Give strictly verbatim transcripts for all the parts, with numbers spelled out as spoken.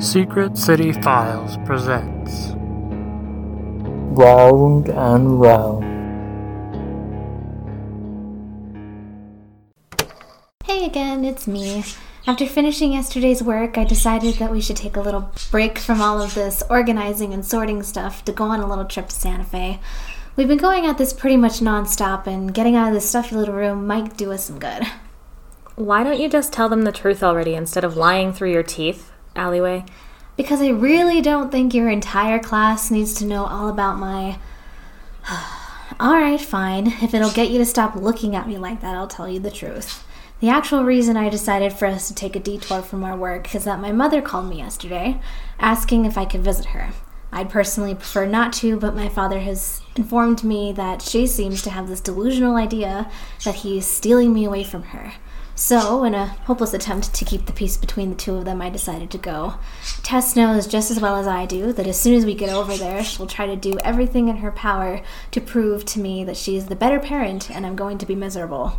Secret City Files presents Round and Round. Hey again, it's me. After finishing yesterday's work, I decided that we should take a little break from all of this organizing and sorting stuff to go on a little trip to Santa Fe. We've been going at this pretty much nonstop, and getting out of this stuffy little room might do us some good. Why don't you just tell them the truth already instead of lying through your teeth? Alleyway. Because I really don't think your entire class needs to know all about my... Alright, fine. If it'll get you to stop looking at me like that, I'll tell you the truth. The actual reason I decided for us to take a detour from our work is that my mother called me yesterday, asking if I could visit her. I'd personally prefer not to, but my father has informed me that she seems to have this delusional idea that he's stealing me away from her. So, in a hopeless attempt to keep the peace between the two of them, I decided to go. Tess knows just as well as I do that as soon as we get over there, she'll try to do everything in her power to prove to me that she's the better parent and I'm going to be miserable.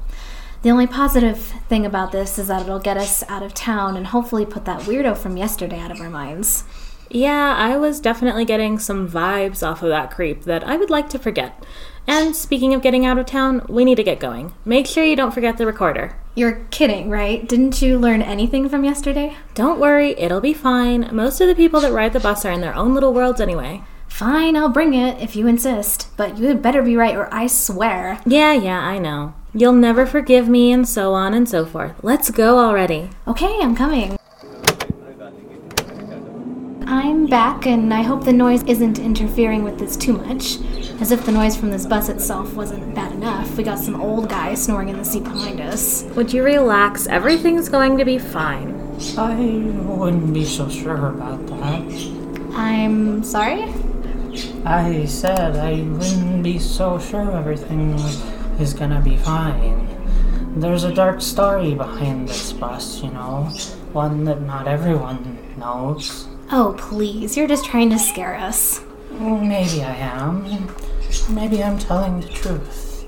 The only positive thing about this is that it'll get us out of town and hopefully put that weirdo from yesterday out of our minds. Yeah, I was definitely getting some vibes off of that creep that I would like to forget. And speaking of getting out of town, we need to get going. Make sure you don't forget the recorder. You're kidding, right? Didn't you learn anything from yesterday? Don't worry, it'll be fine. Most of the people that ride the bus are in their own little worlds anyway. Fine, I'll bring it, if you insist. But you had better be right, or I swear. Yeah, yeah, I know. You'll never forgive me, and so on and so forth. Let's go already. Okay, I'm coming. I'm back, and I hope the noise isn't interfering with this too much. As if the noise from this bus itself wasn't bad enough, we got some old guy snoring in the seat behind us. Would you relax? Everything's going to be fine. I wouldn't be so sure about that. I'm sorry? I said I wouldn't be so sure everything is gonna be fine. There's a dark story behind this bus, you know, one that not everyone knows. Oh, please, you're just trying to scare us. Maybe I am. Maybe I'm telling the truth.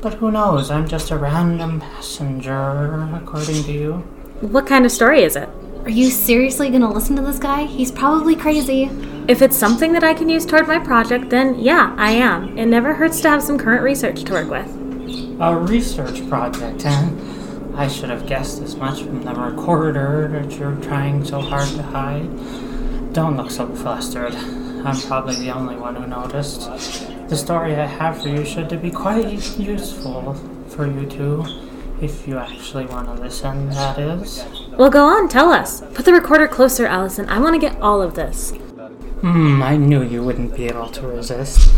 But who knows, I'm just a random passenger, according to you. What kind of story is it? Are you seriously going to listen to this guy? He's probably crazy. If it's something that I can use toward my project, then yeah, I am. It never hurts to have some current research to work with. A research project, huh? I should have guessed as much from the recorder that you're trying so hard to hide. Don't look so flustered. I'm probably the only one who noticed. The story I have for you should be quite useful for you two, if you actually want to listen, that is. Well, go on, tell us. Put the recorder closer, Allison. I want to get all of this. Hmm, I knew you wouldn't be able to resist.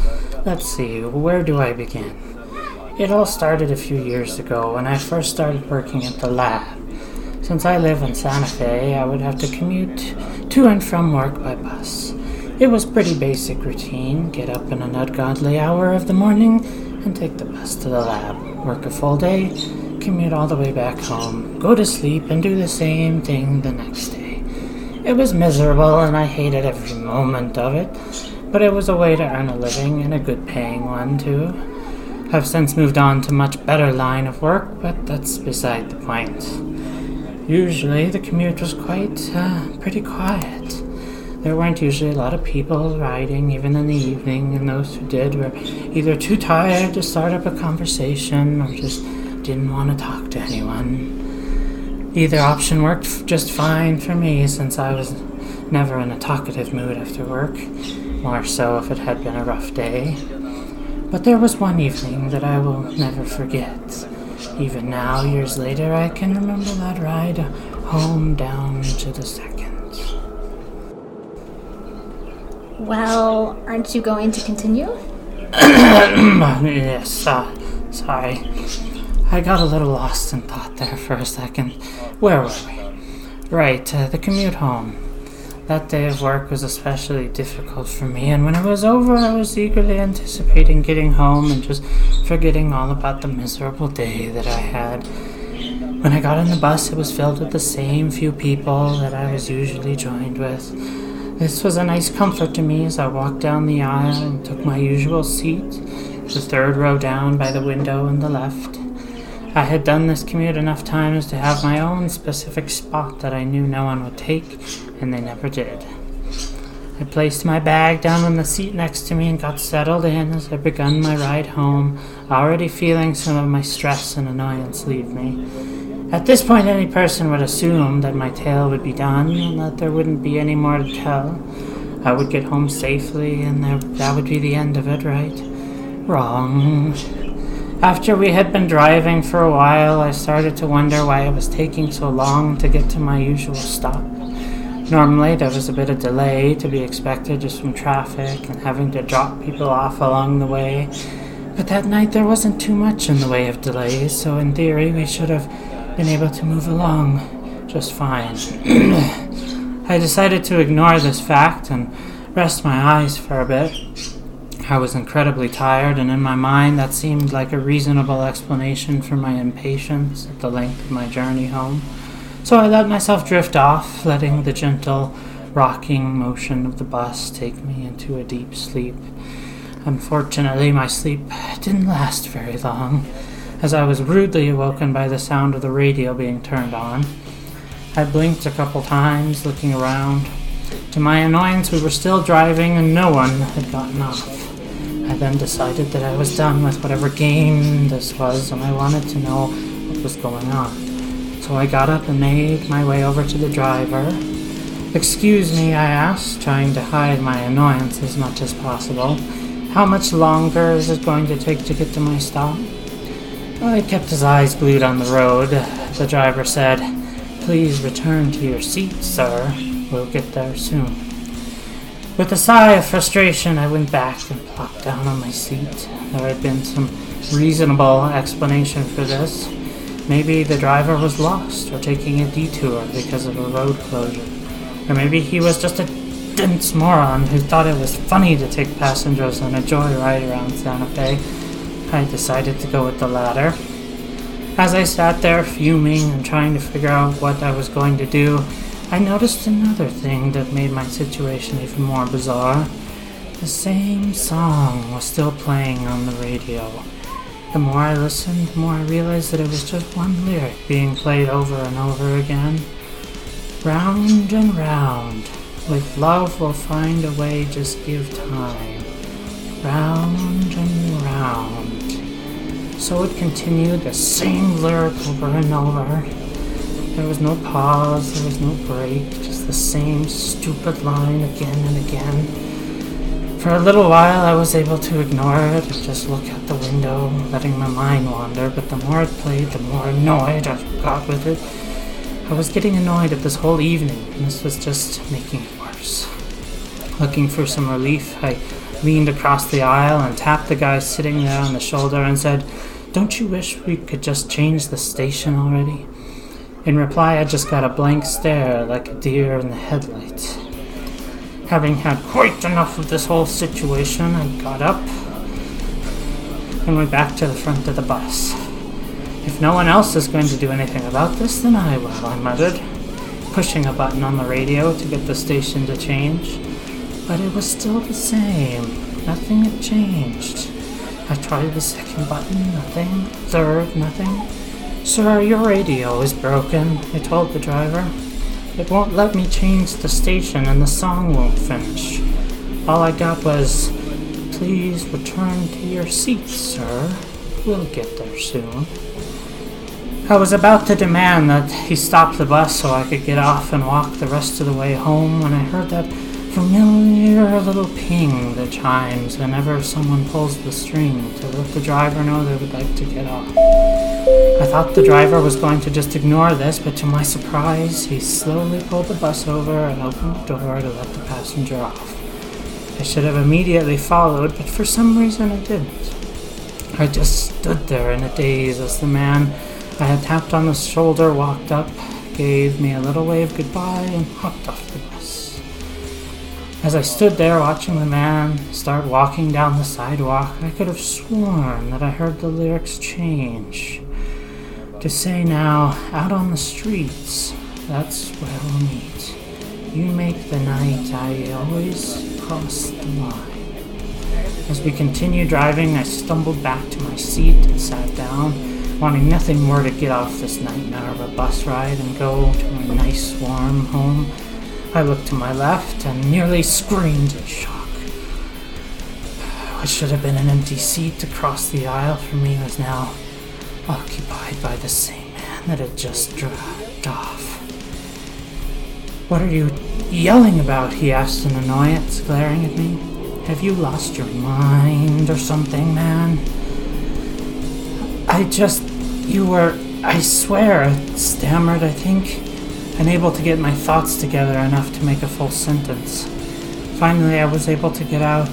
Let's see, where do I begin? It all started a few years ago when I first started working at the lab. Since I live in Santa Fe, I would have to commute to and from work by bus. It was pretty basic routine, get up in an ungodly hour of the morning and take the bus to the lab, work a full day, commute all the way back home, go to sleep and do the same thing the next day. It was miserable and I hated every moment of it, but it was a way to earn a living and a good paying one too. I've since moved on to much better line of work, but that's beside the point. Usually, the commute was quite, uh, pretty quiet. There weren't usually a lot of people riding, even in the evening, and those who did were either too tired to start up a conversation or just didn't want to talk to anyone. Either option worked f- just fine for me, since I was never in a talkative mood after work, more so if it had been a rough day. But there was one evening that I will never forget. Even now, years later, I can remember that ride home down to the seconds. Well, aren't you going to continue? Yes, uh, sorry. I got a little lost in thought there for a second. Where were we? Right, uh, the commute home. That day of work was especially difficult for me, and when it was over, I was eagerly anticipating getting home and just forgetting all about the miserable day that I had. When I got on the bus, it was filled with the same few people that I was usually joined with. This was a nice comfort to me as I walked down the aisle and took my usual seat, the third row down by the window on the left. I had done this commute enough times to have my own specific spot that I knew no one would take, and they never did. I placed my bag down on the seat next to me and got settled in as I began my ride home, already feeling some of my stress and annoyance leave me. At this point, any person would assume that my tale would be done and that there wouldn't be any more to tell. I would get home safely and there, that would be the end of it, right? Wrong. After we had been driving for a while, I started to wonder why it was taking so long to get to my usual stop. Normally, there was a bit of delay to be expected just from traffic and having to drop people off along the way, but that night there wasn't too much in the way of delays, so in theory we should have been able to move along just fine. I decided to ignore this fact and rest my eyes for a bit. I was incredibly tired, and in my mind that seemed like a reasonable explanation for my impatience at the length of my journey home. So I let myself drift off, letting the gentle, rocking motion of the bus take me into a deep sleep. Unfortunately, my sleep didn't last very long, as I was rudely awoken by the sound of the radio being turned on. I blinked a couple times, looking around. To my annoyance, we were still driving and no one had gotten off. I then decided that I was done with whatever game this was, and I wanted to know what was going on. So I got up and made my way over to the driver. "Excuse me," I asked, trying to hide my annoyance as much as possible. "How much longer is it going to take to get to my stop?" I kept his eyes glued on the road. The driver said, "Please return to your seat, sir. We'll get there soon." With a sigh of frustration, I went back and plopped down on my seat. There had been some reasonable explanation for this. Maybe the driver was lost or taking a detour because of a road closure. Or maybe he was just a dense moron who thought it was funny to take passengers on a joyride around Santa Fe. I decided to go with the latter. As I sat there fuming and trying to figure out what I was going to do, I noticed another thing that made my situation even more bizarre. The same song was still playing on the radio. The more I listened, the more I realized that it was just one lyric being played over and over again. "Round and round, with love we'll find a way, just give time. Round and round." So it continued, the same lyric over and over. There was no pause, there was no break, just the same stupid line again and again. For a little while, I was able to ignore it and just look out the window, letting my mind wander, but the more it played, the more annoyed I got with it. I was getting annoyed at this whole evening, and this was just making it worse. Looking for some relief, I leaned across the aisle and tapped the guy sitting there on the shoulder and said, "Don't you wish we could just change the station already?" In reply, I just got a blank stare like a deer in the headlights. Having had quite enough of this whole situation, I got up and went back to the front of the bus. "If no one else is going to do anything about this, then I will," I muttered, pushing a button on the radio to get the station to change. But it was still the same. Nothing had changed. I tried the second button, nothing. Third, nothing. "Sir, your radio is broken," I told the driver. "It won't let me change the station and the song won't finish." All I got was, "Please return to your seat, sir. We'll get there soon." I was about to demand that he stop the bus so I could get off and walk the rest of the way home when I heard that familiar little ping that chimes whenever someone pulls the string to let the driver know they would like to get off. I thought the driver was going to just ignore this, but to my surprise, he slowly pulled the bus over and opened the door to let the passenger off. I should have immediately followed, but for some reason I didn't. I just stood there in a daze as the man I had tapped on the shoulder walked up, gave me a little wave goodbye, and hopped off the bus. As I stood there watching the man start walking down the sidewalk, I could have sworn that I heard the lyrics change. To say now, "Out on the streets, that's where we'll meet. You make the night, I always cross the line." As we continued driving, I stumbled back to my seat and sat down, wanting nothing more to get off this nightmare of a bus ride and go to a nice warm home. I looked to my left and nearly screamed in shock. What should have been an empty seat across the aisle for me was now occupied by the same man that had just dropped off. "What are you yelling about?" he asked in annoyance, glaring at me. "Have you lost your mind or something, man?" I just... you were... I swear, I stammered, I think, unable to get my thoughts together enough to make a full sentence. Finally, I was able to get out.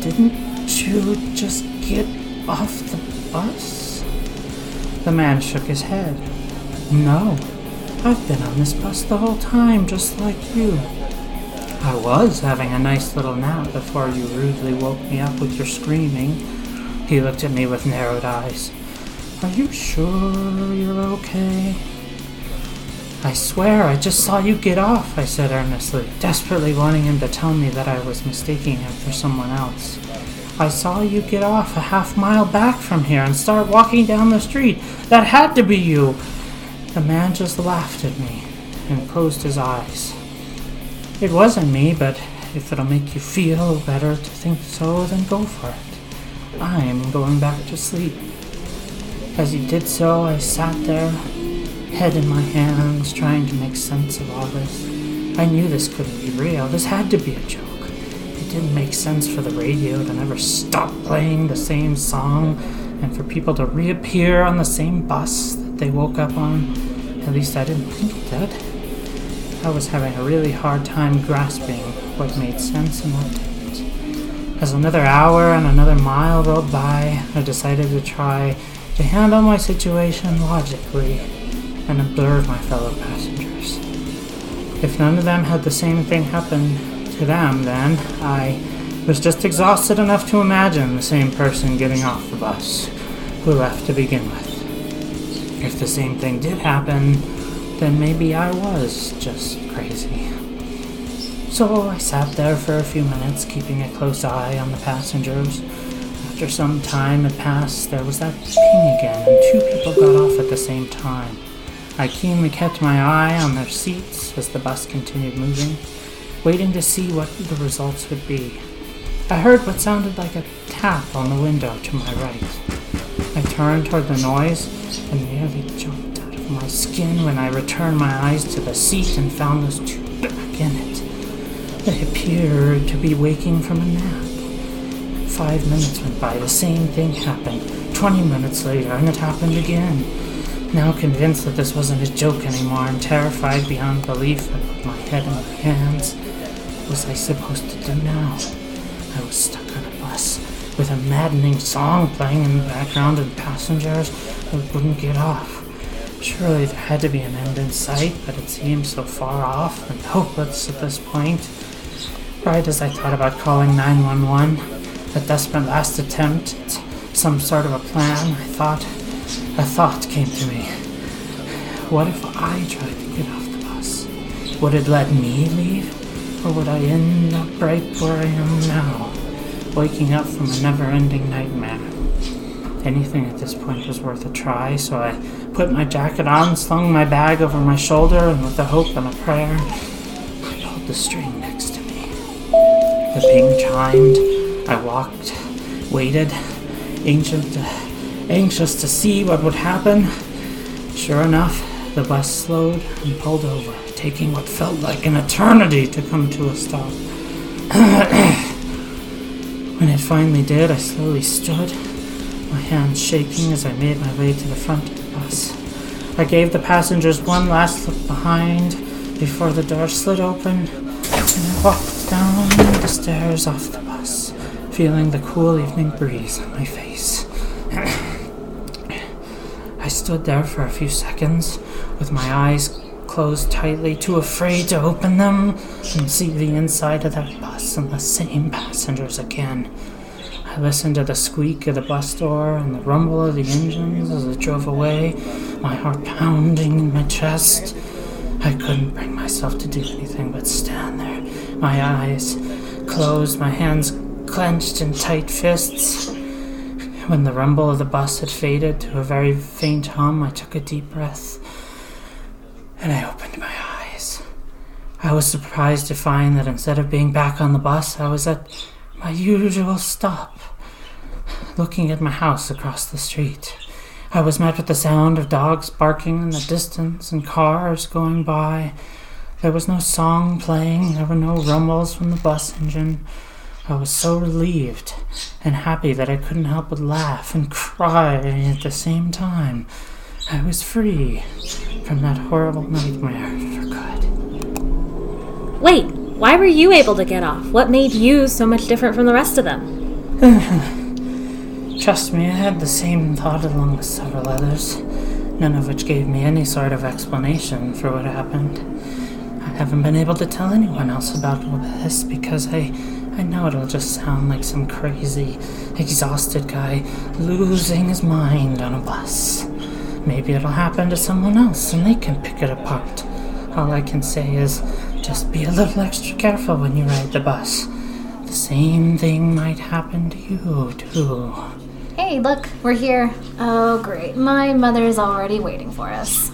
"Didn't you just get off the bus?" The man shook his head. "No, I've been on this bus the whole time, just like you. I was having a nice little nap before you rudely woke me up with your screaming." He looked at me with narrowed eyes. "Are you sure you're okay?" "I swear, I just saw you get off," I said earnestly, desperately wanting him to tell me that I was mistaking him for someone else. "I saw you get off a half mile back from here and start walking down the street. That had to be you!" The man just laughed at me and closed his eyes. "It wasn't me, but if it'll make you feel better to think so, then go for it. I'm going back to sleep." As he did so, I sat there, head in my hands, trying to make sense of all this. I knew this couldn't be real. This had to be a joke. It didn't make sense for the radio to never stop playing the same song and for people to reappear on the same bus that they woke up on. At least I didn't think it did. I was having a really hard time grasping what made sense and what didn't. As another hour and another mile rolled by, I decided to try to handle my situation logically and observe my fellow passengers. If none of them had the same thing happen to them, then I was just exhausted enough to imagine the same person getting off the bus who left to begin with. If the same thing did happen, then maybe I was just crazy. So I sat there for a few minutes, keeping a close eye on the passengers. After some time had passed, there was that ping again, and two people got off at the same time. I keenly kept my eye on their seats as the bus continued moving, waiting to see what the results would be. I heard what sounded like a tap on the window to my right. I turned toward the noise and nearly jumped out of my skin when I returned my eyes to the seat and found those two back in it. They appeared to be waking from a nap. Five minutes went by, the same thing happened. Twenty minutes later, and it happened again. Now convinced that this wasn't a joke anymore and terrified beyond belief, I put my head in my hands. What was I supposed to do now? I was stuck on a bus with a maddening song playing in the background and passengers who wouldn't get off. Surely there had to be an end in sight, but it seemed so far off and hopeless at this point. Right as I thought about calling nine one one, a desperate last attempt at some sort of a plan, I thought... A thought came to me. What if I tried to get off the bus? Would it let me leave? Or would I end up right where I am now, waking up from a never-ending nightmare? Anything at this point was worth a try, so I put my jacket on, slung my bag over my shoulder, and with a hope and a prayer, I pulled the string next to me. The ping chimed. I walked, waited, ancient... anxious to see what would happen. Sure enough, the bus slowed and pulled over, taking what felt like an eternity to come to a stop. When it finally did, I slowly stood, my hands shaking as I made my way to the front of the bus. I gave the passengers one last look behind before the door slid open, and I walked down the stairs off the bus, feeling the cool evening breeze on my face. I stood there for a few seconds, with my eyes closed tightly, too afraid to open them and see the inside of that bus and the same passengers again. I listened to the squeak of the bus door and the rumble of the engines as it drove away, my heart pounding in my chest. I couldn't bring myself to do anything but stand there, my eyes closed, my hands clenched in tight fists. When the rumble of the bus had faded to a very faint hum, I took a deep breath, and I opened my eyes. I I was surprised to find that instead of being back on the bus, I was at my usual stop, looking at my house across the street. I was met with the sound of dogs barking in the distance and cars going by. There was no song playing, there were no rumbles from the bus engine. I was so relieved and happy that I couldn't help but laugh and cry at the same time. I was free from that horrible nightmare for good. Wait, why were you able to get off? What made you so much different from the rest of them? Trust me, I had the same thought along with several others, none of which gave me any sort of explanation for what happened. I haven't been able to tell anyone else about all this because I... I know it'll just sound like some crazy, exhausted guy losing his mind on a bus. Maybe it'll happen to someone else and they can pick it apart. All I can say is, just be a little extra careful when you ride the bus. The same thing might happen to you, too. Hey, look, we're here. Oh, great. My mother's already waiting for us.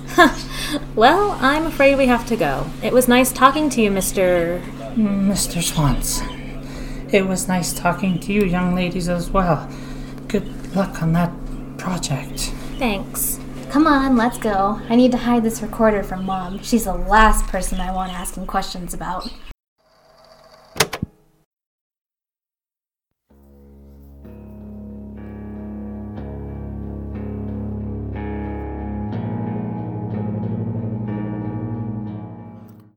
Well, I'm afraid we have to go. It was nice talking to you, Mister... Mister Swanson. It was nice talking to you young ladies as well. Good luck on that project. Thanks. Come on, let's go. I need to hide this recorder from Mom. She's the last person I want asking questions about.